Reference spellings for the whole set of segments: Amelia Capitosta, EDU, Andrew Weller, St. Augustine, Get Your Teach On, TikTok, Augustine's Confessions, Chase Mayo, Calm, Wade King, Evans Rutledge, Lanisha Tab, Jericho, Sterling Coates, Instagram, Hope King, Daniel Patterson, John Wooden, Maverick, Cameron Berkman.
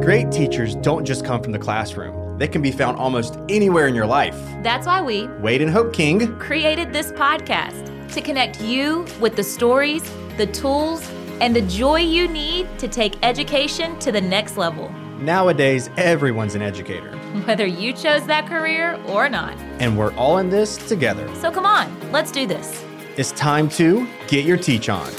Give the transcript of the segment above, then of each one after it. Great teachers don't just come from the classroom. They can be found almost anywhere in your life. That's why we, Wade and Hope King, created this podcast to connect you with the stories, the tools, and the joy you need to take education to the next level. Nowadays, everyone's an educator, whether you chose that career or not. And we're all in this together. So come on, let's do this. It's time to Get Your Teach On.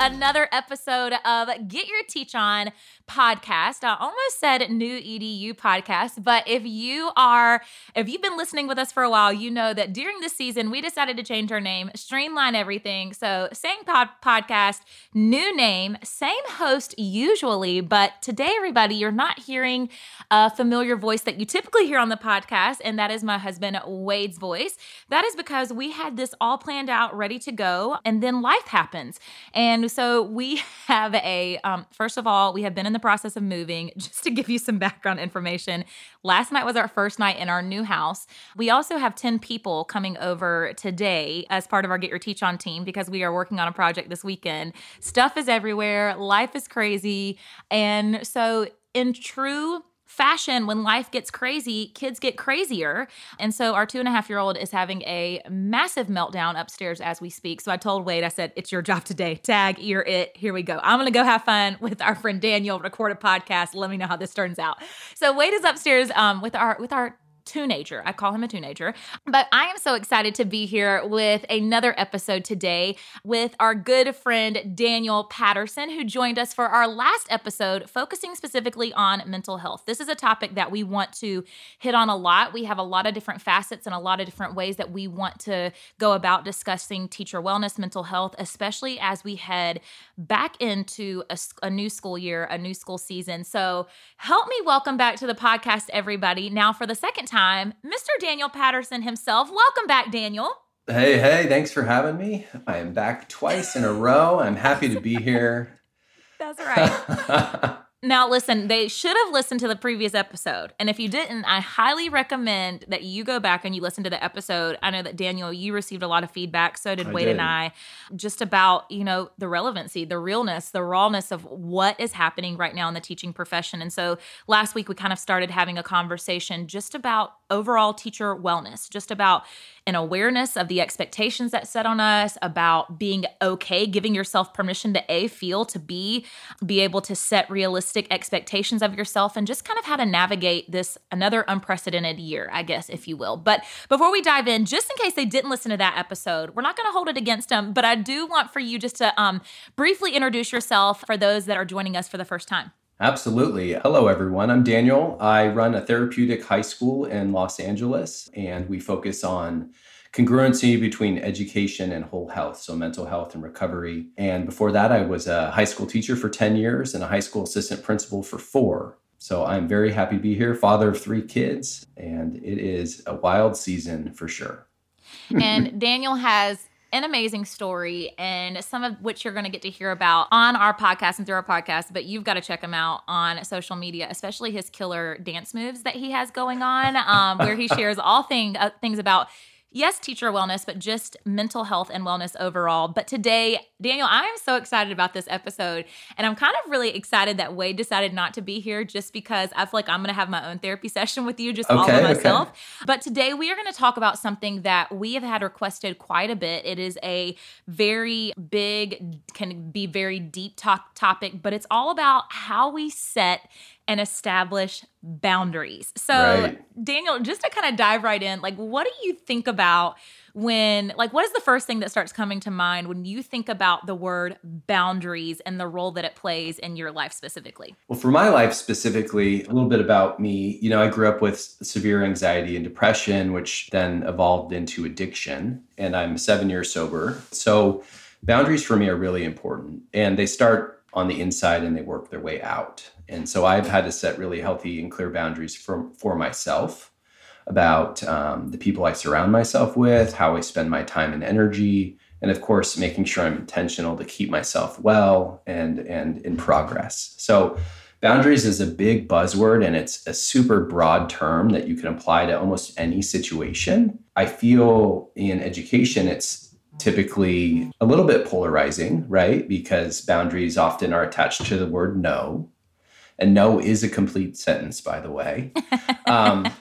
Another episode of Get Your Teach On podcast. I almost said new EDU podcast, but if you've been listening with us for a while, you know that during this season, we decided to change our name, streamline everything. So same podcast, new name, same host usually, but today, everybody, you're not hearing a familiar voice that you typically hear on the podcast, and that is my husband, Wade's voice. That is because we had this all planned out, ready to go, and then life happens. And so we have first of all, we have been in the process of moving. Just to give you some background information, last night was our first night in our new house. We also have 10 people coming over today as part of our Get Your Teach On team because we are working on a project this weekend. Stuff is everywhere. Life is crazy. And so in true fashion, when life gets crazy, kids get crazier. And so our 2.5-year-old is having a massive meltdown upstairs as we speak. So I told Wade, I said, it's your job today. Tag, ear it. Here we go. I'm going to go have fun with our friend Daniel, record a podcast. Let me know how this turns out. So Wade is upstairs with our teenager. I call him a teenager. But I am so excited to be here with another episode today with our good friend Daniel Patterson, who joined us for our last episode, focusing specifically on mental health. This is a topic that we want to hit on a lot. We have a lot of different facets and a lot of different ways that we want to go about discussing teacher wellness, mental health, especially as we head back into a new school year, a new school season. So help me welcome back to the podcast, everybody. Now for the second time, Mr. Daniel Patterson himself. Welcome back, Daniel. Hey, thanks for having me. I am back twice in a row. I'm happy to be here. That's right. Now, listen, they should have listened to the previous episode. And if you didn't, I highly recommend that you go back and you listen to the episode. I know that, Daniel, you received a lot of feedback. So did Wade and I, just about, the relevancy, the realness, the rawness of what is happening right now in the teaching profession. And so last week, we kind of started having a conversation just about overall teacher wellness, just about an awareness of the expectations that's set on us, about being okay, giving yourself permission to feel, to be able to set realistic expectations of yourself, and just kind of how to navigate this another unprecedented year, I guess, if you will. But before we dive in, just in case they didn't listen to that episode, we're not going to hold it against them, but I do want for you just to briefly introduce yourself for those that are joining us for the first time. Absolutely. Hello, everyone. I'm Daniel. I run a therapeutic high school in Los Angeles, and we focus on congruency between education and whole health, so mental health and recovery. And before that, I was a high school teacher for 10 years and a high school assistant principal for 4. So I'm very happy to be here, father of 3 kids, and it is a wild season for sure. And Daniel has an amazing story, and some of which you're going to get to hear about on our podcast and through our podcast, but you've got to check him out on social media, especially his killer dance moves that he has going on, where he shares all things about, yes, teacher wellness, but just mental health and wellness overall. But today, Daniel, I am so excited about this episode, and I'm kind of really excited that Wade decided not to be here just because I feel like I'm going to have my own therapy session with you, just all by myself. Okay. But today we are going to talk about something that we have had requested quite a bit. It is a very big, can be very deep topic, but it's all about how we set and establish boundaries. So right. Daniel, just to kind of dive right in, what do you think about when, what is the first thing that starts coming to mind when you think about the word boundaries and the role that it plays in your life specifically? Well, for my life specifically, a little bit about me, I grew up with severe anxiety and depression, which then evolved into addiction, and I'm 7 years sober. So boundaries for me are really important, and they start on the inside and they work their way out. And so I've had to set really healthy and clear boundaries for myself about the people I surround myself with, how I spend my time and energy, And of course, making sure I'm intentional to keep myself well and in progress. So boundaries is a big buzzword, and it's a super broad term that you can apply to almost any situation. I feel in education, it's typically a little bit polarizing, right? Because boundaries often are attached to the word no. And no is a complete sentence, by the way.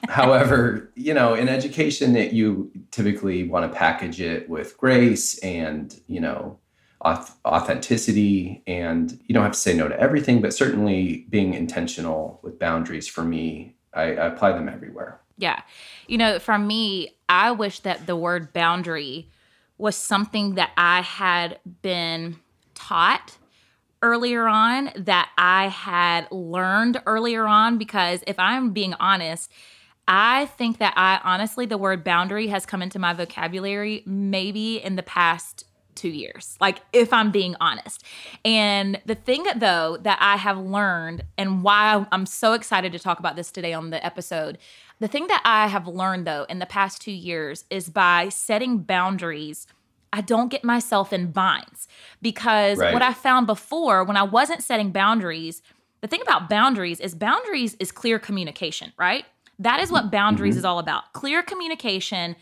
However, you know, in education, that you typically want to package it with grace and, you know, authenticity, and you don't have to say no to everything, but certainly being intentional with boundaries for me, I apply them everywhere. Yeah. You know, for me, I wish that the word boundary was something that I had been taught earlier on, that I had learned earlier on, because if I'm being honest, I think that the word boundary has come into my vocabulary maybe in the past 2 years, like if I'm being honest. And the thing, though, that I have learned, and why I'm so excited to talk about this today on the episode, the thing that I have learned, though, in the past 2 years is by setting boundaries, I don't get myself in binds. Because What I found before, when I wasn't setting boundaries, the thing about boundaries is clear communication, right? That is what boundaries is all about. Clear communication,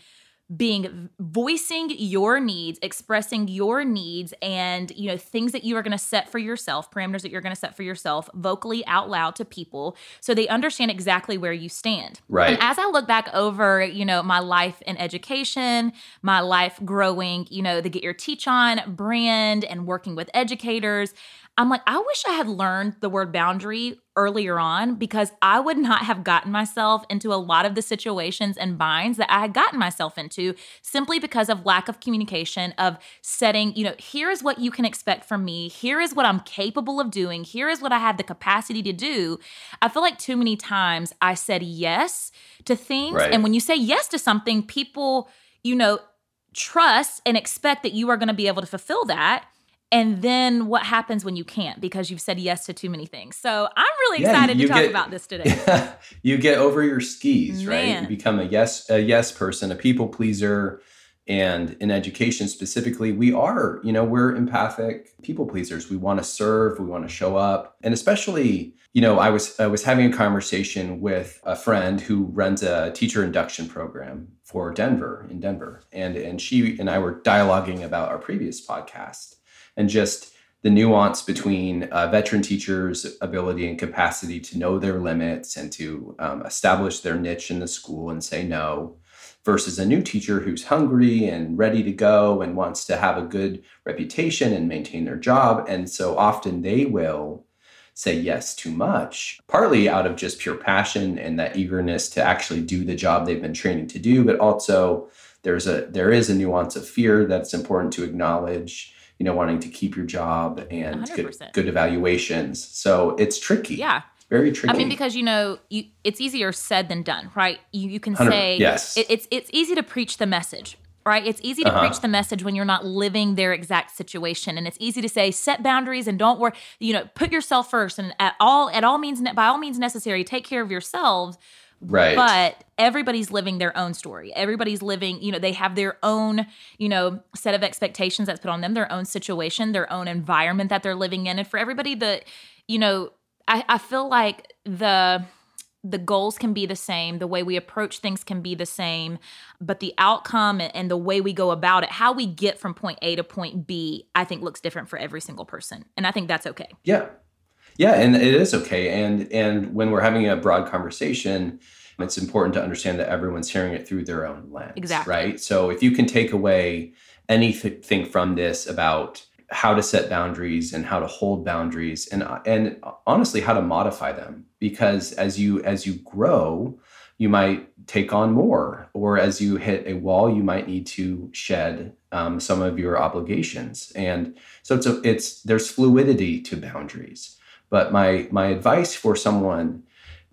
voicing your needs, expressing your needs, and, you know, things that you are going to set for yourself, parameters that you're going to set for yourself vocally out loud to people so they understand exactly where you stand. Right. And as I look back over, you know, my life in education, my life growing, you know, the Get Your Teach On brand and working with educators, I'm like, I wish I had learned the word boundary earlier on, because I would not have gotten myself into a lot of the situations and binds that I had gotten myself into simply because of lack of communication, of setting, you know, here is what you can expect from me. Here is what I'm capable of doing. Here is what I have the capacity to do. I feel like too many times I said yes to things. Right. And when you say yes to something, people, you know, trust and expect that you are going to be able to fulfill that. And then what happens when you can't, because you've said yes to too many things? So I'm really excited to talk about this today. Yeah, you get over your skis, right? You become a yes person, a people pleaser. And in education specifically, we're empathic people pleasers. We want to serve, we want to show up. And especially, you know, I was having a conversation with a friend who runs a teacher induction program for Denver. And she and I were dialoguing about our previous podcast. And just the nuance between veteran teachers' ability and capacity to know their limits and to establish their niche in the school and say no, versus a new teacher who's hungry and ready to go and wants to have a good reputation and maintain their job. And so often they will say yes too much, partly out of just pure passion and that eagerness to actually do the job they've been training to do, but also there is a nuance of fear that's important to acknowledge. You know, wanting to keep your job and good evaluations. So it's tricky. Yeah. Very tricky. I mean, because, you know, it's easier said than done, right? You can say, yes. It's easy to preach the message, right? It's easy to preach the message when you're not living their exact situation. And it's easy to say, set boundaries and don't worry, you know, put yourself first and by all means necessary, take care of yourselves. Right. But everybody's living their own story. Everybody's living, you know, they have their own, you know, set of expectations that's put on them, their own situation, their own environment that they're living in. And for everybody, I feel like the goals can be the same, the way we approach things can be the same, but the outcome and the way we go about it, how we get from point A to point B, I think looks different for every single person. And I think that's okay. Yeah. Yeah, and it is okay. And when we're having a broad conversation, it's important to understand that everyone's hearing it through their own lens. Exactly. Right? So if you can take away anything from this about how to set boundaries and how to hold boundaries and honestly how to modify them, because as you grow, you might take on more, or as you hit a wall, you might need to shed some of your obligations. And so there's fluidity to boundaries. But my advice for someone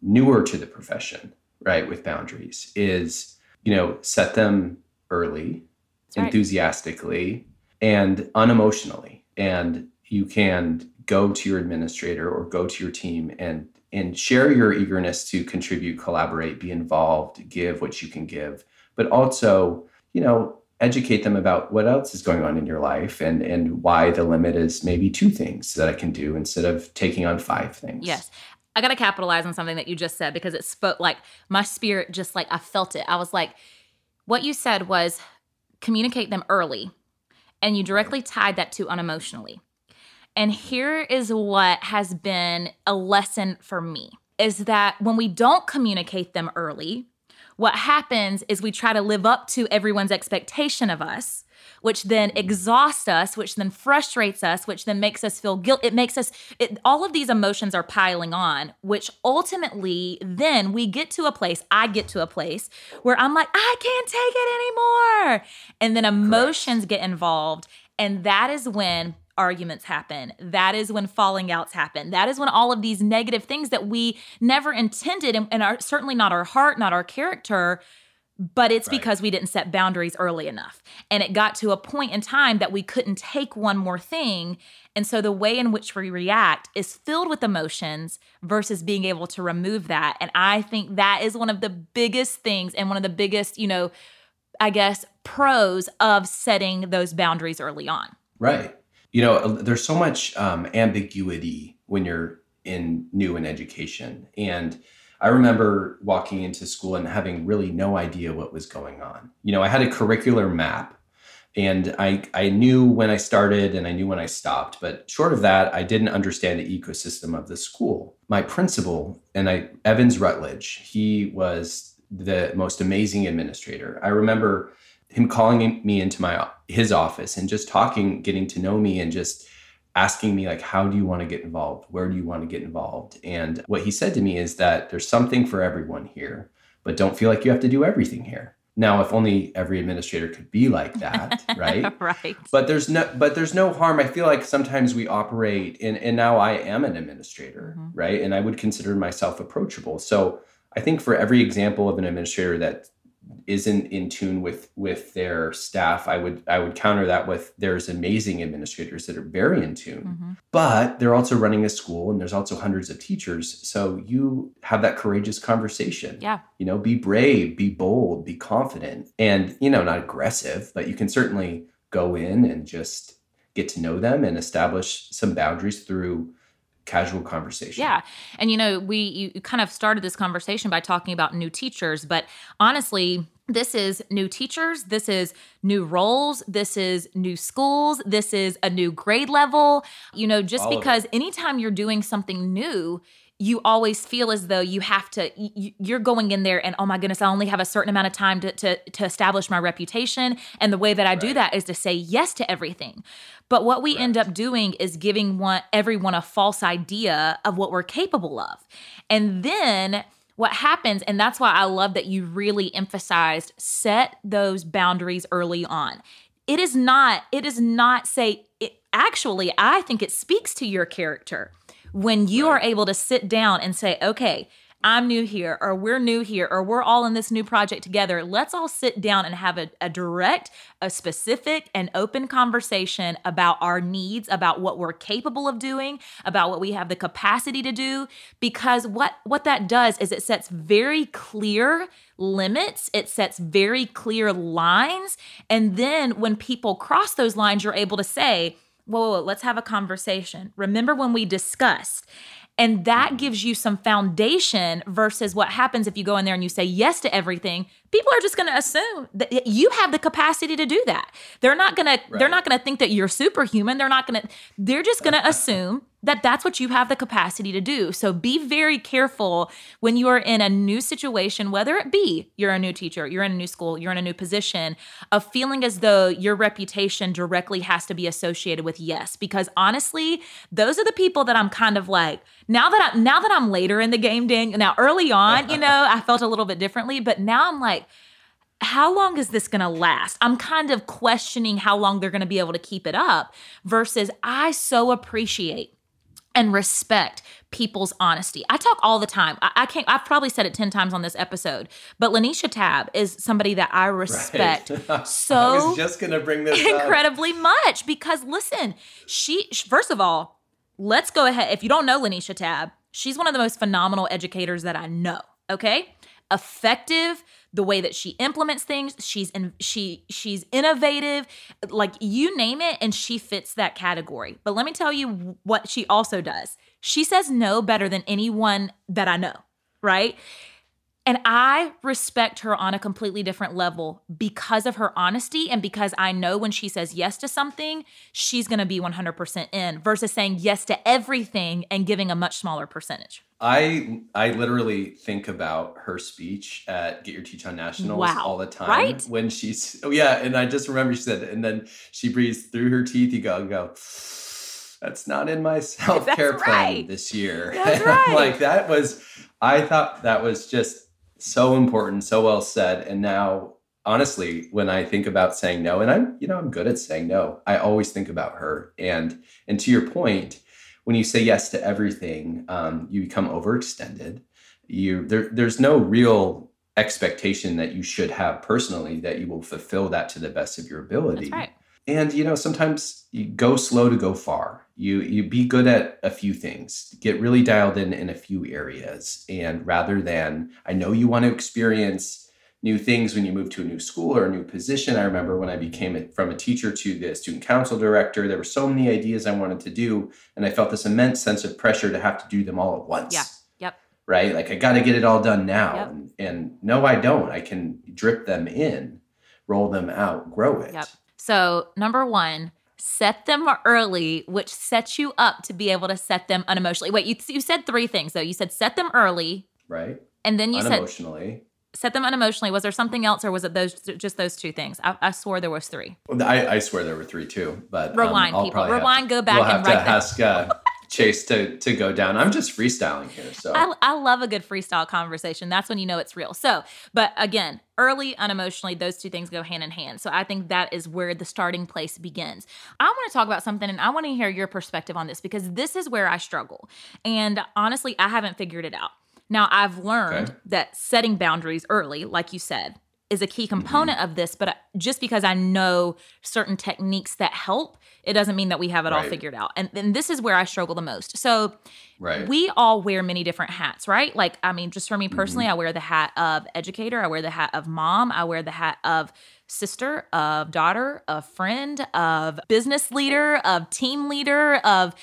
newer to the profession, right, with boundaries is, you know, set them early, enthusiastically, and unemotionally. And you can go to your administrator or go to your team and share your eagerness to contribute, collaborate, be involved, give what you can give, but also, you know, educate them about what else is going on in your life and why the limit is maybe 2 things that I can do instead of taking on 5 things. Yes. I got to capitalize on something that you just said because it spoke like my spirit, just like I felt it. I was like, what you said was communicate them early, and you directly tied that to unemotionally. And here is what has been a lesson for me is that when we don't communicate them early, what happens is we try to live up to everyone's expectation of us, which then exhausts us, which then frustrates us, which then makes us feel guilt. It makes us, all of these emotions are piling on, which ultimately then we get to a place, I get to a place where I'm like, I can't take it anymore. And then emotions get involved. And that is when arguments happen. That is when falling outs happen. That is when all of these negative things that we never intended and are certainly not our heart, not our character, but it's because we didn't set boundaries early enough. And it got to a point in time that we couldn't take one more thing. And so the way in which we react is filled with emotions versus being able to remove that. And I think that is one of the biggest things and one of the biggest, you know, I guess, pros of setting those boundaries early on. Right. You know, there's so much ambiguity when you're new in education. And I remember walking into school and having really no idea what was going on. You know, I had a curricular map and I knew when I started and I knew when I stopped. But short of that, I didn't understand the ecosystem of the school. My principal, Evans Rutledge, he was the most amazing administrator. I remember him calling me into his office and just talking, getting to know me and just asking me like, how do you want to get involved? Where do you want to get involved? And what he said to me is that there's something for everyone here, but don't feel like you have to do everything here. Now, if only every administrator could be like that, right? Right. But there's no harm. I feel like sometimes we operate and now I am an administrator, mm-hmm. right? And I would consider myself approachable. So I think for every example of an administrator that isn't in tune with their staff, I would counter that with there's amazing administrators that are very in tune, mm-hmm. but they're also running a school and there's also hundreds of teachers. So you have that courageous conversation. Yeah. You know, be brave, be bold, be confident, and, you know, not aggressive, but you can certainly go in and just get to know them and establish some boundaries through casual conversation. Yeah. And, you know, you kind of started this conversation by talking about new teachers, but honestly, this is new teachers. This is new roles. This is new schools. This is a new grade level. You know, just because anytime you're doing something new, you always feel as though you have to, you're going in there and, oh my goodness, I only have a certain amount of time to establish my reputation. And the way that I do that is to say yes to everything. But what we end up doing is giving everyone a false idea of what we're capable of. And then what happens, and that's why I love that you really emphasized set those boundaries early on. Actually, I think it speaks to your character. When you are able to sit down and say, okay, I'm new here, or we're new here, or we're all in this new project together, let's all sit down and have a direct, a specific, and open conversation about our needs, about what we're capable of doing, about what we have the capacity to do, because what that does is it sets very clear limits, it sets very clear lines, and then when people cross those lines, you're able to say, whoa, let's have a conversation. Remember when we discussed? And that gives you some foundation versus what happens if you go in there and you say yes to everything. People are just going to assume that you have the capacity to do that. They're not going to think that you're superhuman. They're just going to assume that that's what you have the capacity to do. So be very careful when you are in a new situation, whether it be you're a new teacher, you're in a new school, you're in a new position, of feeling as though your reputation directly has to be associated with yes. Because honestly, those are the people that I'm kind of like, now that I'm later in the game, Daniel, now early on, you know, I felt a little bit differently, but now I'm like, how long is this going to last? I'm kind of questioning how long they're going to be able to keep it up versus I so appreciate and respect people's honesty. I talk all the time. I've probably said it 10 times on this episode, but Lanisha Tab is somebody that I respect so I was just gonna bring this incredibly up. Much because listen, she, first of all, let's go ahead. If you don't know Lanisha Tab, she's one of the most phenomenal educators that I know. Okay. Effective, the way that she implements things. She's innovative, like you name it, and she fits that category. But let me tell you what she also does. She says no better than anyone that I know, right? And I respect her on a completely different level because of her honesty and because I know when she says yes to something, she's going to be 100% in versus saying yes to everything and giving a much smaller percentage. I literally think about her speech at Get Your Teach On Nationals all the time. Right? When she's, and I just remember she said, and then she breathes through her teeth, you go. That's not in my self-care plan this year. That's right. Like I thought that was just so important, so well said. And now, honestly, when I think about saying no, and I'm good at saying no, I always think about her. And to your point, when you say yes to everything, you become overextended. There's no real expectation that you should have personally that you will fulfill that to the best of your ability. That's right. And, sometimes you go slow to go far. You be good at a few things, get really dialed in a few areas. And rather than, I know you want to experience new things when you move to a new school or a new position. I remember when I became from a teacher to the student council director, there were so many ideas I wanted to do. And I felt this immense sense of pressure to have to do them all at once. Yeah. Yep. Right? Like I got to get it all done now. Yep. And no, I don't. I can drip them in, roll them out, grow it. Yep. So 1, set them early, which sets you up to be able to set them unemotionally. Wait, you said 3 things, though. You said set them early. Right. And then you said unemotionally. Set them unemotionally. Was there something else, or was it those 2 things? I swore there was 3. I swear there were 3, too. But rewind, people. Rewind, go back and write them. We'll have to ask Chase to go down. I'm just freestyling here. So I love a good freestyle conversation. That's when you know it's real. So, but again, early, unemotionally, those 2 things go hand in hand. So I think that is where the starting place begins. I want to talk about something, and I want to hear your perspective on this, because this is where I struggle. And honestly, I haven't figured it out. Now, I've learned that setting boundaries early, like you said, is a key component of this, but just because I know certain techniques that help, it doesn't mean that we have it all figured out. And this is where I struggle the most. So we all wear many different hats, right? Like, I mean, just for me personally, I wear the hat of educator. I wear the hat of mom. I wear the hat of sister, of daughter, of friend, of business leader, of team leader, of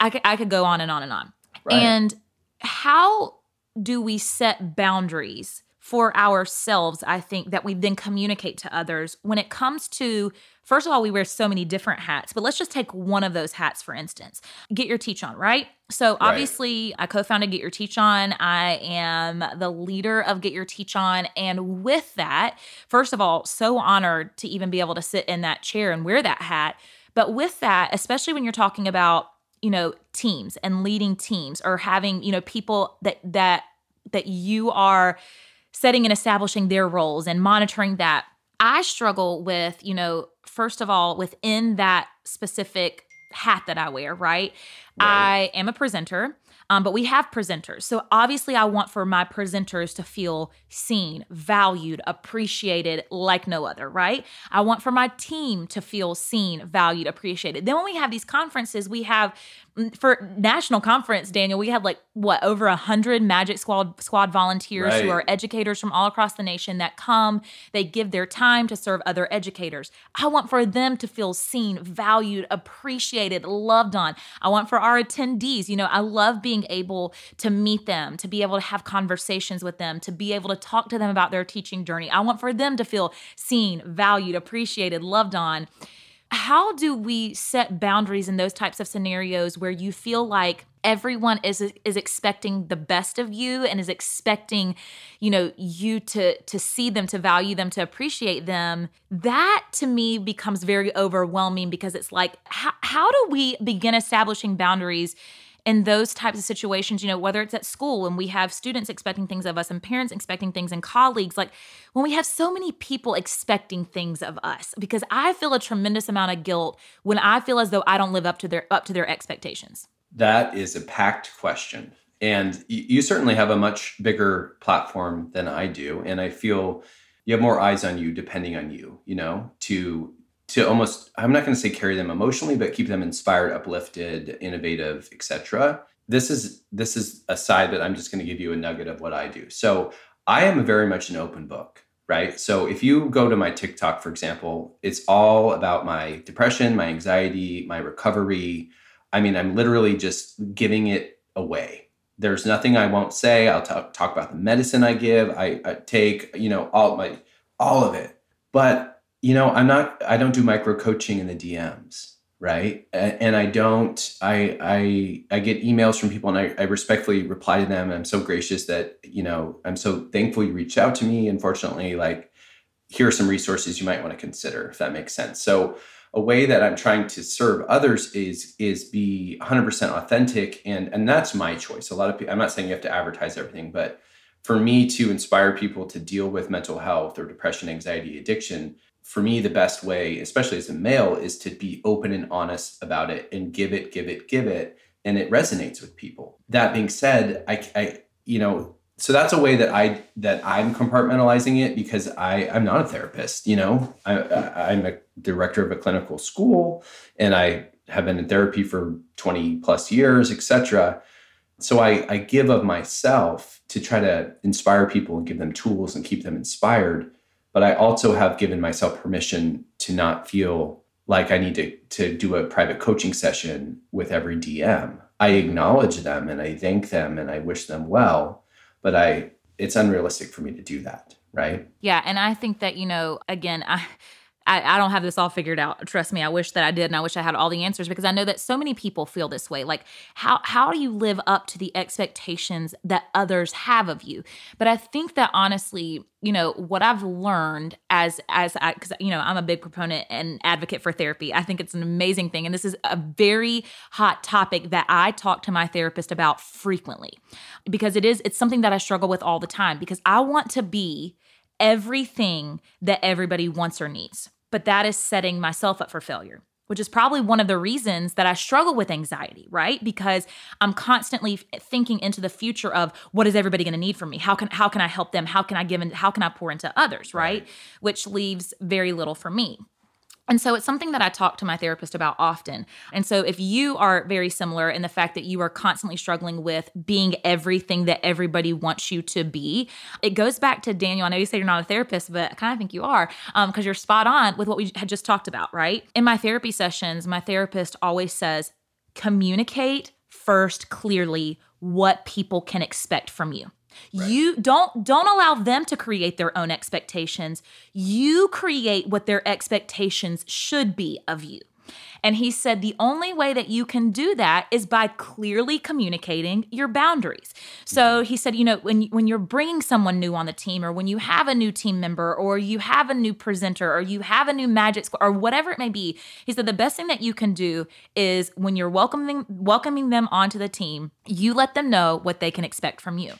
I could go on and on and on. Right. And how do we set boundaries for ourselves, I think, that we then communicate to others when it comes to, first of all, we wear so many different hats, but let's just take one of those hats, for instance. Get Your Teach On, right? So obviously I co-founded Get Your Teach On. I am the leader of Get Your Teach On. And with that, first of all, so honored to even be able to sit in that chair and wear that hat. But with that, especially when you're talking about, teams and leading teams or having, people that you are setting and establishing their roles and monitoring that. I struggle with, first of all, within that specific hat that I wear, right? I am a presenter, but we have presenters. So obviously I want for my presenters to feel seen, valued, appreciated like no other, right? I want for my team to feel seen, valued, appreciated. Then when we have these conferences, we have, for national conference, Daniel, we had over 100 Magic Squad volunteers who are educators from all across the nation that come, they give their time to serve other educators. I want for them to feel seen, valued, appreciated, loved on. I want for our attendees, I love being able to meet them, to be able to have conversations with them, to be able to talk to them about their teaching journey. I want for them to feel seen, valued, appreciated, loved on. How do we set boundaries in those types of scenarios where you feel like everyone is expecting the best of you and is expecting, you to see them, to value them, to appreciate them? That to me becomes very overwhelming because it's like, how do we begin establishing boundaries in those types of situations, whether it's at school and we have students expecting things of us and parents expecting things and colleagues, like when we have so many people expecting things of us, because I feel a tremendous amount of guilt when I feel as though I don't live up to their expectations. That is a packed question. And you certainly have a much bigger platform than I do. And I feel you have more eyes on you depending on you, to almost, I'm not going to say carry them emotionally, but keep them inspired, uplifted, innovative, etc. This is a side that I'm just going to give you a nugget of what I do. So I am very much an open book, right? So if you go to my TikTok, for example, it's all about my depression, my anxiety, my recovery. I mean, I'm literally just giving it away. There's nothing I won't say. I'll talk about the medicine I give, I take, you know, all of it. But, you know, I don't do micro coaching in the DMs. Right. And I get emails from people and I respectfully reply to them. And I'm so gracious that, you know, I'm so thankful you reached out to me. Unfortunately, like, here are some resources you might want to consider, if that makes sense. So a way that I'm trying to serve others is be 100% authentic. And that's my choice. A lot of people, I'm not saying you have to advertise everything, but for me to inspire people to deal with mental health or depression, anxiety, addiction, for me, the best way, especially as a male, is to be open and honest about it and give it. And it resonates with people. That being said, I you know, so that's a way that I'm compartmentalizing it, because I'm not a therapist, you know. I'm a director of a clinical school and I have been in therapy for 20 plus years, et cetera. So I give of myself to try to inspire people and give them tools and keep them inspired. But I also have given myself permission to not feel like I need to do a private coaching session with every DM. I acknowledge them and I thank them and I wish them well, but it's unrealistic for me to do that, right? Yeah, and I think that, you know, again, I don't have this all figured out. Trust me, I wish that I did, and I wish I had all the answers, because I know that so many people feel this way. Like, how do you live up to the expectations that others have of you? But I think that, honestly, you know, what I've learned because, you know, I'm a big proponent and advocate for therapy. I think it's an amazing thing. And this is a very hot topic that I talk to my therapist about frequently, because it's something that I struggle with all the time, because I want to be everything that everybody wants or needs. But that is setting myself up for failure, which is probably one of the reasons that I struggle with anxiety, right? Because I'm constantly thinking into the future of, what is everybody going to need from me? How can I help them? How can I give in? How can I pour into others, right? Which leaves very little for me. And so it's something that I talk to my therapist about often. And so if you are very similar in the fact that you are constantly struggling with being everything that everybody wants you to be, it goes back to Daniel. I know you say you're not a therapist, but I kind of think you are, because you're spot on with what we had just talked about, right? In my therapy sessions, my therapist always says, communicate first clearly what people can expect from you. Right. You don't allow them to create their own expectations. You create what their expectations should be of you. And he said the only way that you can do that is by clearly communicating your boundaries. So he said, you know, when you're bringing someone new on the team, or when you have a new team member, or you have a new presenter, or you have a new magic squad, or whatever it may be, he said the best thing that you can do is, when you're welcoming them onto the team, you let them know what they can expect from you.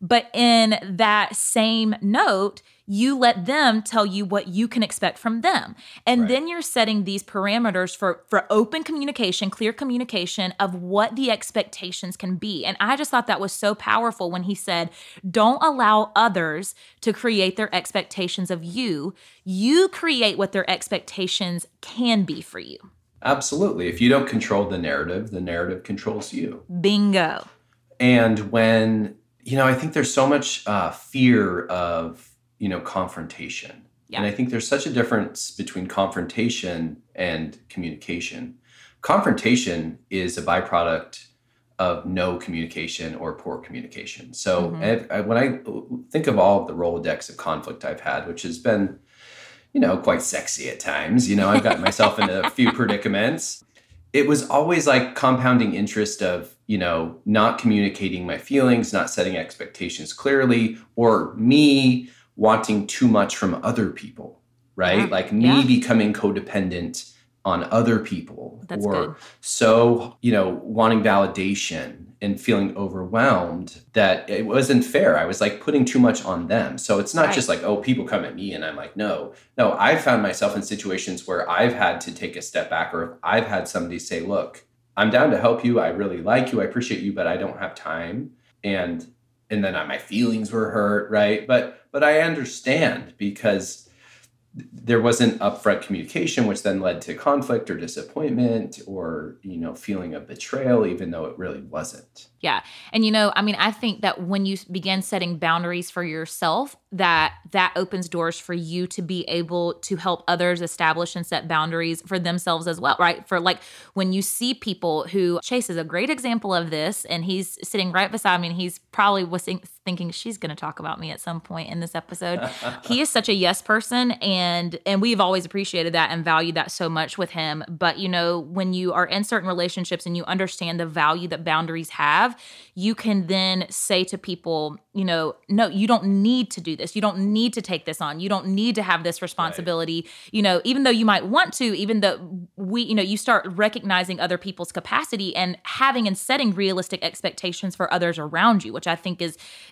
But in that same note, you let them tell you what you can expect from them. And right. Then you're setting these parameters for open communication, clear communication of what the expectations can be. And I just thought that was so powerful when he said, don't allow others to create their expectations of you. You create what their expectations can be for you. Absolutely. If you don't control the narrative controls you. Bingo. And when... You know, I think there's so much fear of, you know, confrontation. Yeah. And I think there's such a difference between confrontation and communication. Confrontation is a byproduct of no communication or poor communication. So mm-hmm. When I think of all of the Rolodex of conflict I've had, which has been, you know, quite sexy at times, you know, I've gotten myself into a few predicaments. It was always like compounding interest of, you know, not communicating my feelings, not setting expectations clearly, or me wanting too much from other people, right? Yeah. Like me becoming codependent on other people. That's or good. So, you know, wanting validation and feeling overwhelmed that it wasn't fair. I was like putting too much on them. So it's not right. Just like, oh, people come at me and I'm like, no, I've found myself in situations where I've had to take a step back, or I've had somebody say, look, I'm down to help you. I really like you. I appreciate you, but I don't have time. And then my feelings were hurt, right? But I understand, because there wasn't upfront communication, which then led to conflict or disappointment or, you know, feeling of betrayal, even though it really wasn't. Yeah. And, you know, I mean, I think that when you begin setting boundaries for yourself, that opens doors for you to be able to help others establish and set boundaries for themselves as well, right? For like when you see people who, Chase is a great example of this, and he's sitting right beside me and he's probably was thinking she's going to talk about me at some point in this episode. He is such a yes person, and we've always appreciated that and valued that so much with him. But, you know, when you are in certain relationships and you understand the value that boundaries have, you can then say to people, you know, no, you don't need to do this. You don't need to take this on. You don't need to have this responsibility. Right. You know, even though you might want to, even though we, you know, you start recognizing other people's capacity and having and setting realistic expectations for others around you, which I think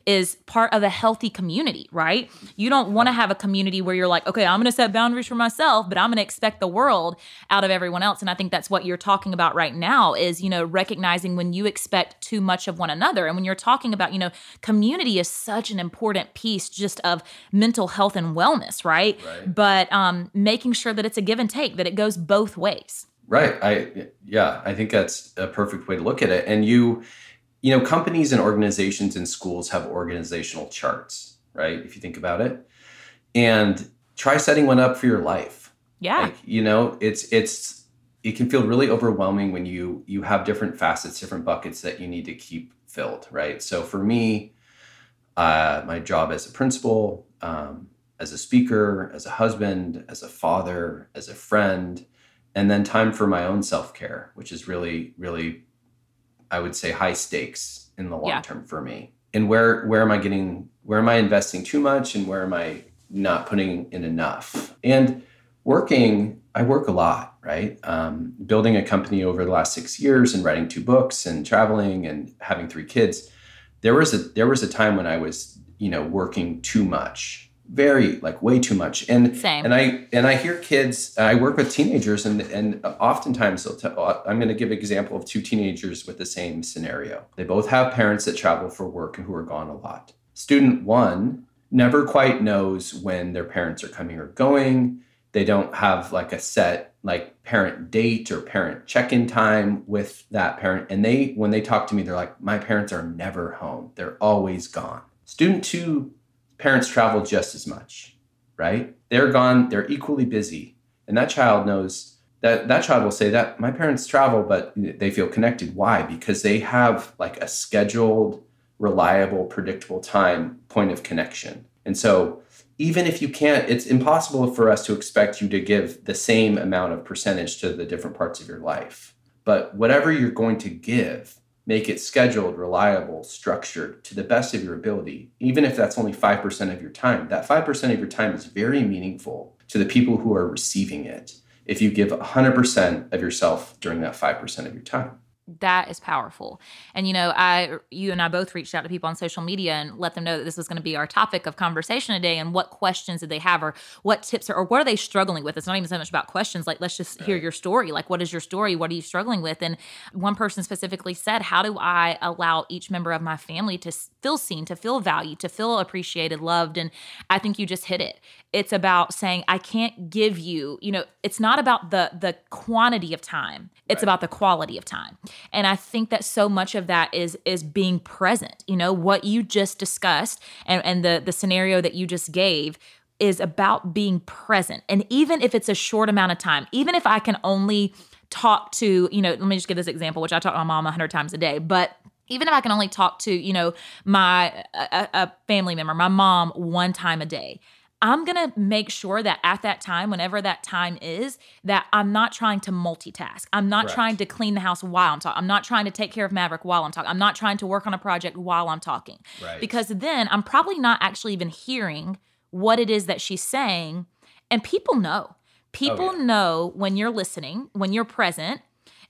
is part of a healthy community, right? You don't want to have a community where you're like, okay, I'm going to set boundaries for myself, but I'm going to expect the world out of everyone else. And I think that's what you're talking about right now is, you know, recognizing when you expect too much of one another. And when you're talking about, you know, community is such an important piece just of mental health and wellness, right? Right. But making sure that it's a give and take, that it goes both ways. Right. I think that's a perfect way to look at it. And you know, companies and organizations and schools have organizational charts, right? If you think about it, and try setting one up for your life. Yeah. Like, you know, it can feel really overwhelming when you have different facets, different buckets that you need to keep filled, right? So for me, my job as a principal, as a speaker, as a husband, as a father, as a friend, and then time for my own self-care, which is really, really, I would say, high stakes in the long term for me. And where am I investing too much and where am I not putting in enough? And I work a lot, right? Building a company over the last 6 years and writing 2 books and traveling and having 3 kids, there was a time when I was, you know, working too much, very like way too much. And same. And I hear kids, I work with teenagers and oftentimes I'm going to give an example of 2 teenagers with the same scenario. They both have parents that travel for work and who are gone a lot. Student 1 never quite knows when their parents are coming or going. They don't have like a set like parent date or parent check-in time with that parent. And when they talk to me, they're like, my parents are never home. They're always gone. Student 2, parents travel just as much, right? They're gone. They're equally busy. And that child knows that child will say that my parents travel, but they feel connected. Why? Because they have like a scheduled, reliable, predictable time point of connection. And so even if you can't, it's impossible for us to expect you to give the same amount of percentage to the different parts of your life. But whatever you're going to give, make it scheduled, reliable, structured to the best of your ability. Even if that's only 5% of your time, that 5% of your time is very meaningful to the people who are receiving it. If you give 100% of yourself during that 5% of your time. That is powerful. And, you know, you and I both reached out to people on social media and let them know that this was going to be our topic of conversation today and what questions did they have or what tips or what are they struggling with? It's not even so much about questions. Like, let's just hear your story. Like, what is your story? What are you struggling with? And one person specifically said, how do I allow each member of my family to feel seen, to feel valued, to feel appreciated, loved? And I think you just hit it. It's about saying, I can't give you, you know, it's not about the quantity of time. It's about the quality of time. And I think that so much of that is being present. You know, what you just discussed and the scenario that you just gave is about being present. And even if it's a short amount of time, even if I can only talk to, you know, let me just give this example, which I talk to my mom 100 times a day, but even if I can only talk to, you know, a family member, my mom 1 time a day, I'm going to make sure that at that time, whenever that time is, that I'm not trying to multitask. I'm not trying to clean the house while I'm talking. I'm not trying to take care of Maverick while I'm talking. I'm not trying to work on a project while I'm talking. Right. Because then I'm probably not actually even hearing what it is that she's saying. And people know. People know when you're listening, when you're present,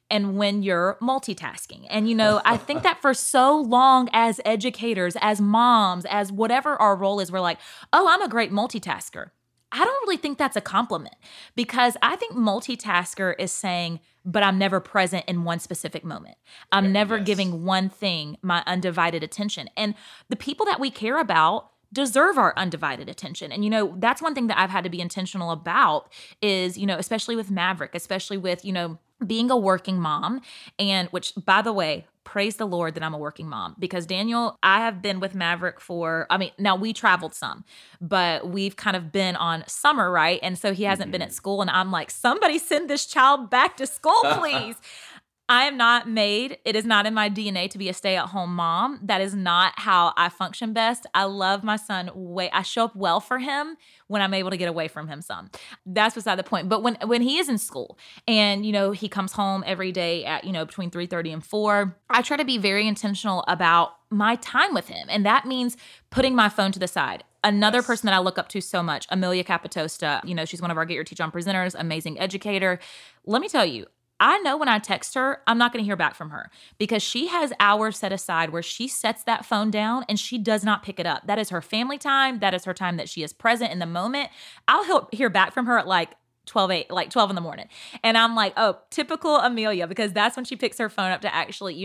and when you're multitasking. And, you know, I think that for so long as educators, as moms, as whatever our role is, we're like, oh, I'm a great multitasker. I don't really think that's a compliment because I think multitasker is saying, but I'm never present in one specific moment. I'm never giving one thing my undivided attention. And the people that we care about deserve our undivided attention. And, you know, that's one thing that I've had to be intentional about is, you know, especially with Maverick, especially with, you know, being a working mom, and which, by the way, praise the Lord that I'm a working mom, because Daniel, I have been with Maverick for, now we traveled some, but we've kind of been on summer, right? And so he hasn't been at school, and I'm like, somebody send this child back to school, please. I am not made, it is not in my DNA to be a stay-at-home mom. That is not how I function best. I love my son. I show up well for him when I'm able to get away from him some. That's beside the point. But when he is in school and, he comes home every day at, between 3:30 and 4, I try to be very intentional about my time with him. And that means putting my phone to the side. Another person that I look up to so much, Amelia Capitosta, she's one of our Get Your Teach On presenters, amazing educator. Let me tell you, I know when I text her, I'm not going to hear back from her because she has hours set aside where she sets that phone down and she does not pick it up. That is her family time. That is her time that she is present in the moment. I'll hear back from her at 12 in the morning. And I'm like, oh, typical Amelia, because that's when she picks her phone up to actually,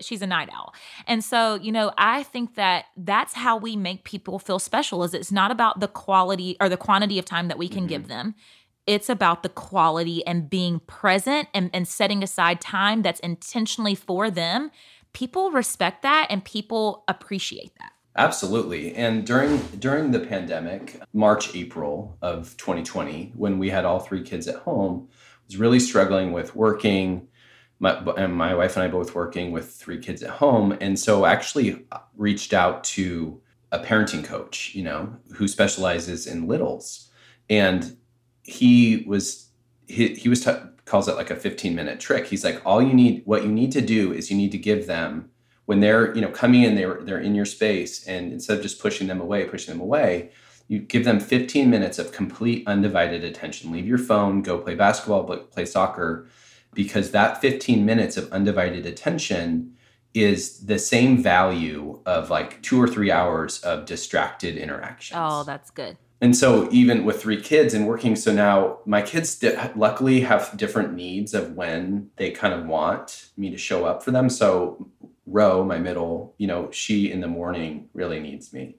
she's a night owl. And so, I think that that's how we make people feel special is it's not about the quality or the quantity of time that we can give them. It's about the quality and being present and setting aside time that's intentionally for them. People respect that and people appreciate that. Absolutely. And during the pandemic, March, April of 2020, when we had all three kids at home, I was really struggling with working. My wife and I both working with three kids at home. And so actually reached out to a parenting coach, who specializes in littles. And he calls it like a 15-minute trick. He's like, what you need to do is you need to give them when they're, coming in, they're in your space. And instead of just pushing them away, you give them 15 minutes of complete undivided attention. Leave your phone, go play basketball, play soccer, because that 15 minutes of undivided attention is the same value of 2 or 3 hours of distracted interactions. Oh, that's good. And so even with three kids and working, so now my kids luckily have different needs of when they kind of want me to show up for them. So Ro, my middle, she in the morning really needs me.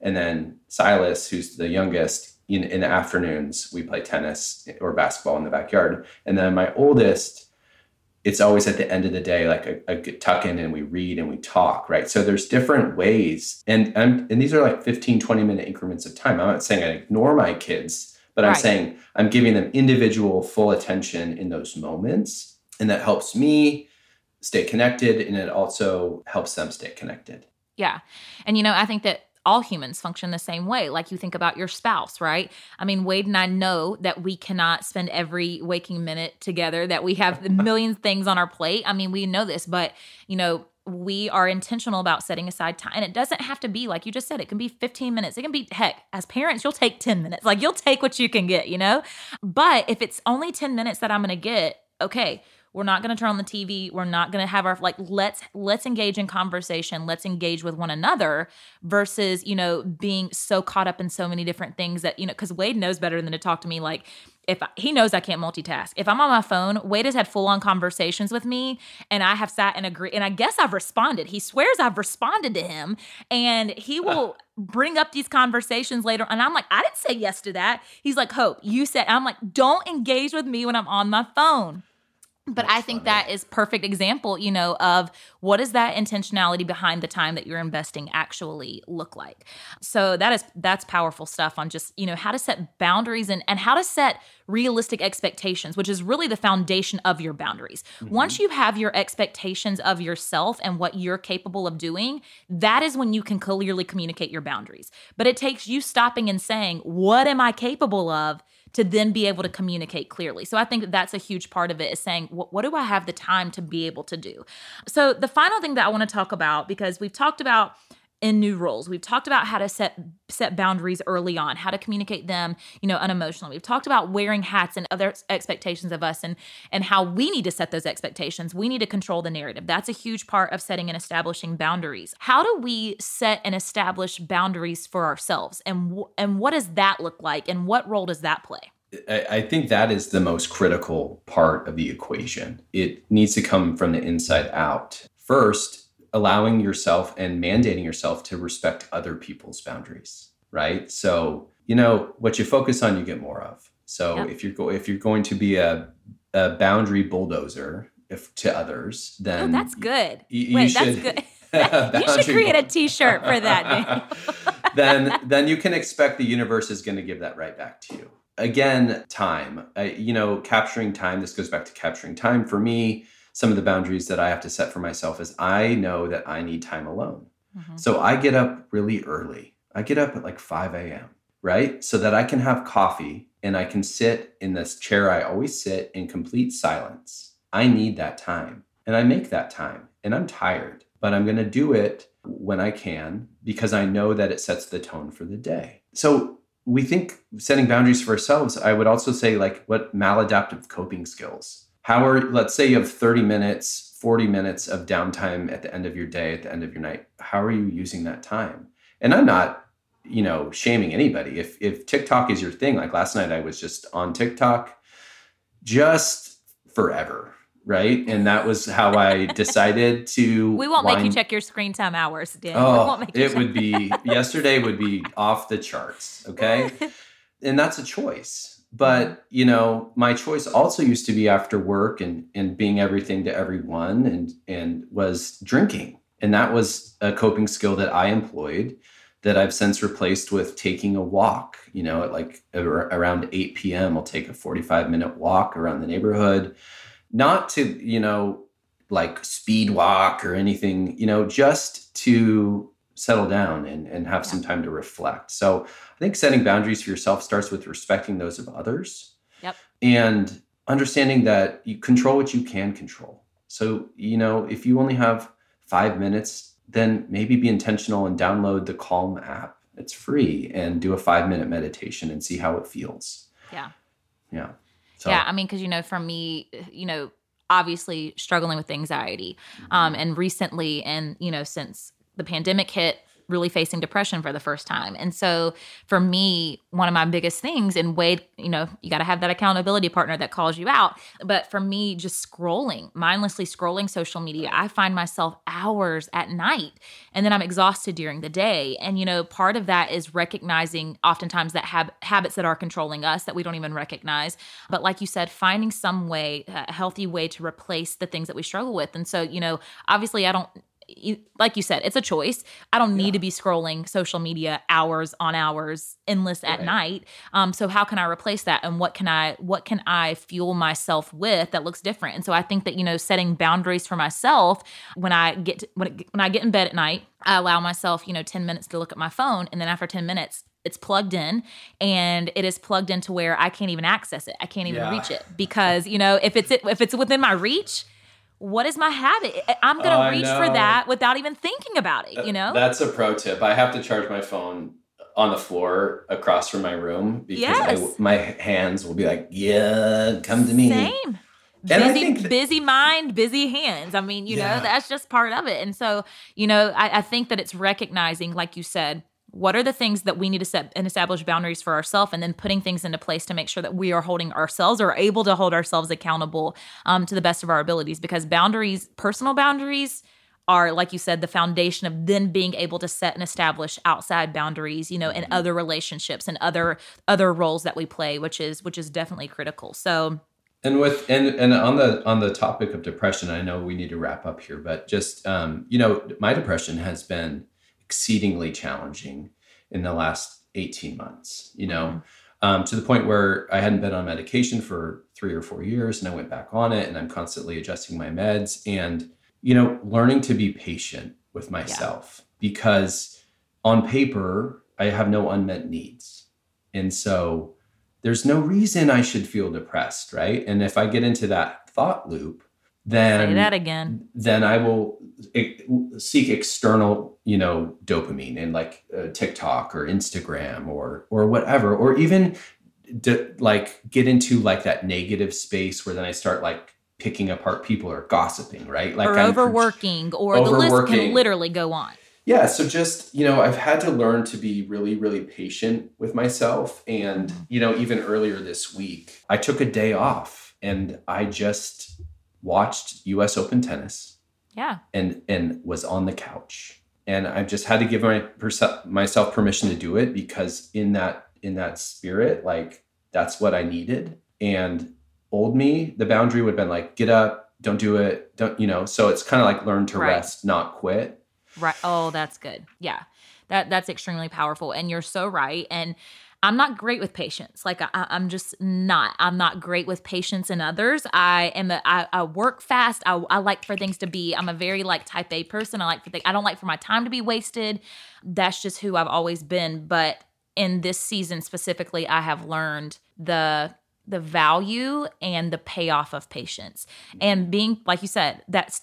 And then Silas, who's the youngest, in the afternoons, we play tennis or basketball in the backyard. And then my oldest, it's always at the end of the day, a tuck in and we read and we talk, right? So there's different ways. And these are 15, 20-minute increments of time. I'm not saying I ignore my kids, but I'm saying I'm giving them individual full attention in those moments. And that helps me stay connected. And it also helps them stay connected. Yeah. And, I think that all humans function the same way. You think about your spouse, right? I mean, Wade and I know that we cannot spend every waking minute together, that we have millions of things on our plate. I mean, we know this, but, we are intentional about setting aside time. And it doesn't have to be, like you just said, it can be 15 minutes. It can be, heck, as parents, you'll take 10 minutes. You'll take what you can get, But if it's only 10 minutes that I'm going to get, okay, we're not going to turn on the TV. We're not going to have our, let's engage in conversation. Let's engage with one another versus, being so caught up in so many different things that, because Wade knows better than to talk to me. He knows I can't multitask. If I'm on my phone, Wade has had full-on conversations with me, and I have sat and agreed, and I guess I've responded. He swears I've responded to him, and he will bring up these conversations later, and I'm like, I didn't say yes to that. He's like, Hope, you said, I'm like, don't engage with me when I'm on my phone. But I think that is perfect example, of what is that intentionality behind the time that you're investing actually look like. So that's powerful stuff on just, how to set boundaries and how to set realistic expectations, which is really the foundation of your boundaries. Mm-hmm. Once you have your expectations of yourself and what you're capable of doing, that is when you can clearly communicate your boundaries. But it takes you stopping and saying, what am I capable of? To then be able to communicate clearly. So I think that's a huge part of it is saying, what do I have the time to be able to do? So the final thing that I want to talk about, because we've talked about in new roles, we've talked about how to set boundaries early on, how to communicate them, unemotionally. We've talked about wearing hats and other expectations of us and how we need to set those expectations. We need to control the narrative. That's a huge part of setting and establishing boundaries. How do we set and establish boundaries for ourselves? And what does that look like? And what role does that play? I think that is the most critical part of the equation. It needs to come from the inside out. First, allowing yourself and mandating yourself to respect other people's boundaries, right? So, what you focus on, you get more of. So if you're going to be a boundary bulldozer, to others, then... Oh, that's good. Wait, that's good. You should create a T-shirt for that, Daniel. Then you can expect the universe is going to give that right back to you. Again, time. Capturing time. This goes back to capturing time. For me, some of the boundaries that I have to set for myself is I know that I need time alone. Mm-hmm. So I get up really early. I get up at like 5 a.m., right? So that I can have coffee and I can sit in this chair I always sit in complete silence. I need that time. And I make that time. And I'm tired. But I'm going to do it when I can because I know that it sets the tone for the day. So we think setting boundaries for ourselves, I would also say like what maladaptive coping skills. How are, let's say you have 30 minutes, 40 minutes of downtime at the end of your day, at the end of your night. How are you using that time? And I'm not, shaming anybody. If TikTok is your thing, like last night I was just on TikTok just forever. Right. And that was how I decided to. We won't make you check your screen time hours, Dan. Yesterday would be off the charts. Okay. And that's a choice. But, my choice also used to be after work and being everything to everyone and was drinking. And that was a coping skill that I employed that I've since replaced with taking a walk, at like around 8 p.m. I'll take a 45-minute walk around the neighborhood. Not to, like speed walk or anything, just to settle down and have some time to reflect. So I think setting boundaries for yourself starts with respecting those of others. Yep. And understanding that you control what you can control. So, if you only have 5 minutes, then maybe be intentional and download the Calm app. It's free and do a 5-minute meditation and see how it feels. Yeah. Yeah. So. Yeah, because, for me, obviously struggling with anxiety and recently and, since the pandemic hit, really facing depression for the first time. And so for me, one of my biggest things, and Wade, you got to have that accountability partner that calls you out. But for me, just mindlessly scrolling social media, I find myself hours at night and then I'm exhausted during the day. And, part of that is recognizing oftentimes that habits that are controlling us that we don't even recognize. But like you said, finding some way, a healthy way to replace the things that we struggle with. And so, obviously I don't, like you said, it's a choice. I don't need to be scrolling social media hours on hours, endless at night. So how can I replace that? And what can I fuel myself with that looks different? And so I think that, setting boundaries for myself when I get in bed at night, I allow myself, 10 minutes to look at my phone. And then after 10 minutes, it's plugged in and it is plugged into where I can't even access it. I can't even reach it because, if it's within my reach, what is my habit? I'm going to reach for that without even thinking about it, That's a pro tip. I have to charge my phone on the floor across from my room because my hands will be like, come to me. Same. And busy mind, busy hands. That's just part of it. And so, I think that it's recognizing, like you said, what are the things that we need to set and establish boundaries for ourselves, and then putting things into place to make sure that we are holding ourselves or able to hold ourselves accountable to the best of our abilities, because boundaries, personal boundaries are, like you said, the foundation of then being able to set and establish outside boundaries, in other relationships and other roles that we play, which is definitely critical. So. And on the topic of depression, I know we need to wrap up here, but just, my depression has been exceedingly challenging in the last 18 months, to the point where I hadn't been on medication for 3 or 4 years and I went back on it and I'm constantly adjusting my meds and, learning to be patient with myself because on paper, I have no unmet needs. And so there's no reason I should feel depressed, right? And if I get into that thought loop, then I will seek external, dopamine in like TikTok or Instagram or whatever, or even get into like that negative space where then I start like picking apart people or gossiping, right? Like overworking. The list can literally go on. Yeah. So just, I've had to learn to be really, really patient with myself. And, even earlier this week, I took a day off and I just watched US Open tennis, and was on the couch, and I've just had to give myself permission to do it because in that spirit, like that's what I needed. And old me, the boundary would have been like, get up, don't do it. Don't, you know, so it's kind of like learn to rest, not quit. Right. Oh, that's good. Yeah. That's extremely powerful. And you're so right. And I'm not great with patience. Like I'm just not. I'm not great with patience in others. I work fast. I like for things to be. I'm a very like type A person. I don't like for my time to be wasted. That's just who I've always been. But in this season specifically, I have learned the value and the payoff of patience and being, like you said, that's.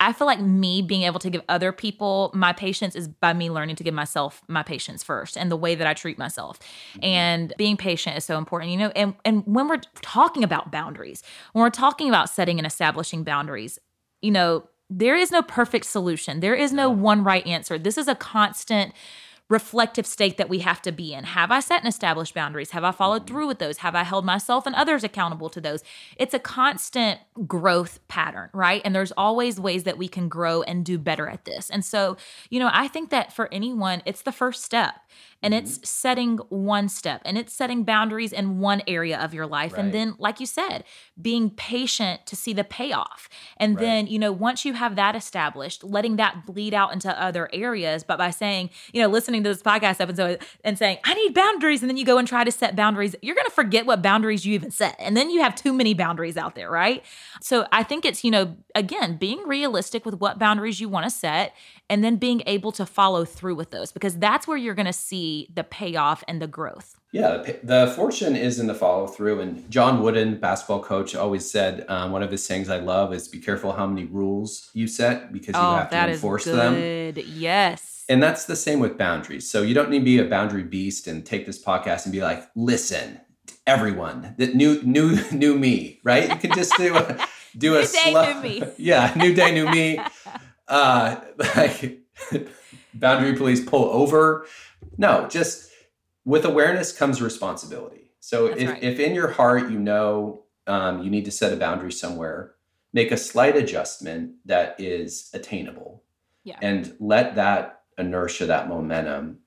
I feel like me being able to give other people my patience is by me learning to give myself my patience first and the way that I treat myself. Mm-hmm. And being patient is so important, you know, and when we're talking about boundaries, when we're talking about setting and establishing boundaries, you know, there is no perfect solution. There is no one right answer. This is a constant reflective state that we have to be in. Have I set and established boundaries? Have I followed through with those? Have I held myself and others accountable to those? It's a constant growth pattern, right? And there's always ways that we can grow and do better at this. And so, you know, I think that for anyone, it's the first step. And it's setting one step and it's setting boundaries in one area of your life. Right. And then, like you said, being patient to see the payoff. And then, you know, once you have that established, letting that bleed out into other areas. But by saying, you know, listening to this podcast episode and saying, I need boundaries. And then you go and try to set boundaries. You're going to forget what boundaries you even set. And then you have too many boundaries out there, right? So I think it's, you know, again, being realistic with what boundaries you want to set and then being able to follow through with those, because that's where you're going to see the payoff and the growth. Yeah, the fortune is in the follow through. And John Wooden, basketball coach, always said one of his sayings I love is be careful how many rules you set because you have to enforce them. Yes. And that's the same with boundaries. So you don't need to be a boundary beast and take this podcast and be like, listen, everyone, that new me, right? You can just do a new day, new me. Like boundary police pull over. No, just with awareness comes responsibility. So if in your heart, you know, you need to set a boundary somewhere, make a slight adjustment that is attainable and let that inertia, that momentum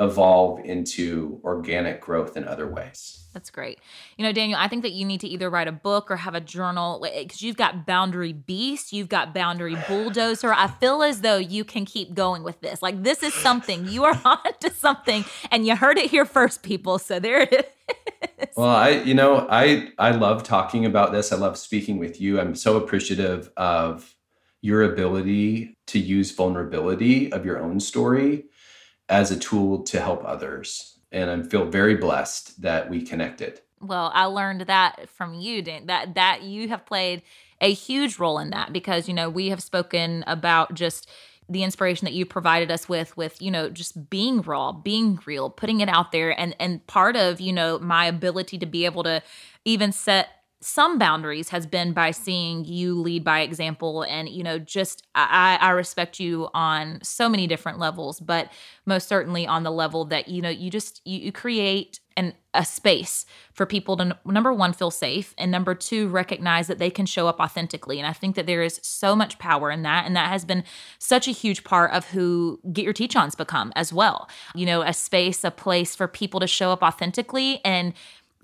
evolve into organic growth in other ways. That's great. You know, Daniel, I think that you need to either write a book or have a journal because you've got boundary beast, you've got boundary bulldozer. I feel as though you can keep going with this. Like this is something you are on to something and you heard it here first, people. So there it is. Well, I love talking about this. I love speaking with you. I'm so appreciative of your ability to use vulnerability of your own story as a tool to help others. And I feel very blessed that we connected. Well, I learned that from you, Dan, that you have played a huge role in that because, you know, we have spoken about just the inspiration that you provided us with, you know, just being raw, being real, putting it out there. And part of, you know, my ability to be able to even set some boundaries has been by seeing you lead by example. And, you know, just I respect you on so many different levels, but most certainly on the level that, you know, you create a space for people to, number one, feel safe, and number two, recognize that they can show up authentically. And I think that there is so much power in that. And that has been such a huge part of who Get Your Teach On's become as well. You know, a place for people to show up authentically. And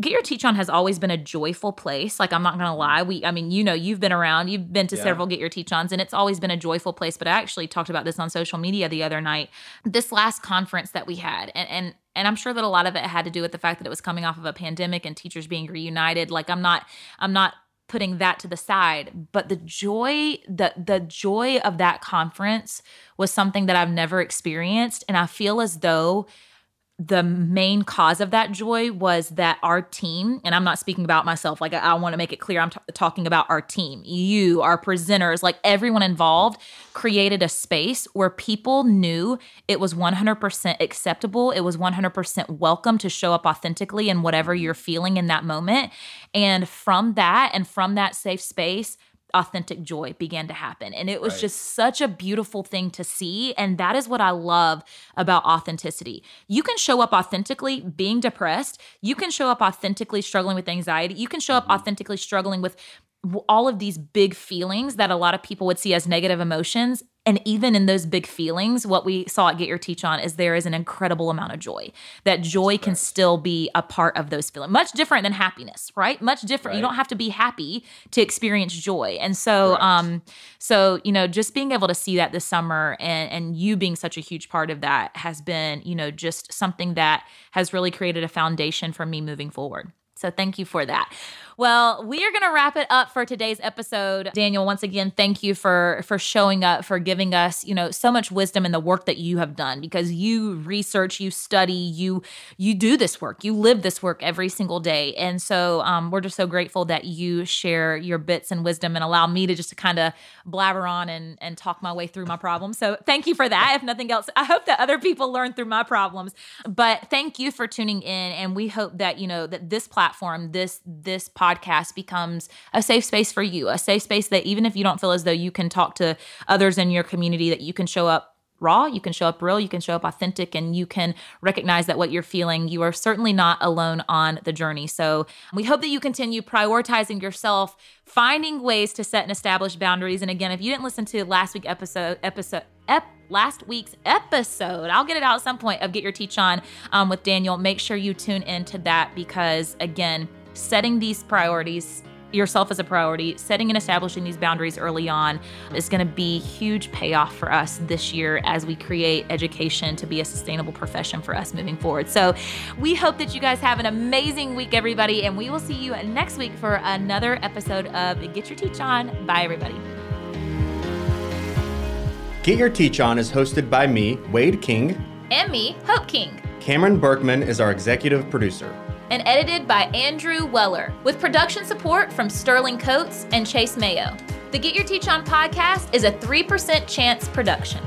Get Your Teach On has always been a joyful place. Like, I'm not going to lie. You've been around. You've been to several Get Your Teach Ons, and it's always been a joyful place. But I actually talked about this on social media the other night. This last conference that we had, and I'm sure that a lot of it had to do with the fact that it was coming off of a pandemic and teachers being reunited. Like, I'm not putting that to the side, but the joy of that conference was something that I've never experienced, and I feel as though the main cause of that joy was that our team, and I'm not speaking about myself, like I want to make it clear, I'm talking about our team, you, our presenters, like everyone involved created a space where people knew it was 100% acceptable, it was 100% welcome to show up authentically in whatever you're feeling in that moment. And from that safe space, authentic joy began to happen. And it was just such a beautiful thing to see. And that is what I love about authenticity. You can show up authentically being depressed. You can show up authentically struggling with anxiety. You can show up authentically struggling with all of these big feelings that a lot of people would see as negative emotions. And even in those big feelings, what we saw at Get Your Teach On is there is an incredible amount of joy. That joy can still be a part of those feelings. Much different than happiness, right? Much different. Right. You don't have to be happy to experience joy. And so, so you know, just being able to see that this summer and you being such a huge part of that has been, you know, just something that has really created a foundation for me moving forward. So thank you for that. Well, we are going to wrap it up for today's episode. Daniel, once again, thank you for showing up, for giving us, you know, so much wisdom in the work that you have done, because you research, you study, you do this work, you live this work every single day. And so we're just so grateful that you share your bits and wisdom and allow me to just to kind of blabber on and talk my way through my problems. So thank you for that. If nothing else, I hope that other people learn through my problems, but thank you for tuning in. And we hope that, you know, that this platform, this podcast becomes a safe space for you, a safe space that even if you don't feel as though you can talk to others in your community, that you can show up raw, you can show up real, you can show up authentic, and you can recognize that what you're feeling, you are certainly not alone on the journey. So we hope that you continue prioritizing yourself, finding ways to set and establish boundaries. And again, if you didn't listen to last week's episode, I'll get it out at some point, of Get Your Teach On with Daniel, make sure you tune into that, because again, setting these priorities, yourself as a priority, setting and establishing these boundaries early on is going to be huge payoff for us this year as we create education to be a sustainable profession for us moving forward. So we hope that you guys have an amazing week, everybody, and we will see you next week for another episode of Get Your Teach On. Bye, everybody. Get Your Teach On is hosted by me, Wade King. And me, Hope King. Cameron Berkman is our executive producer. And edited by Andrew Weller, with production support from Sterling Coates and Chase Mayo. The Get Your Teach On podcast is a 3% Chance production.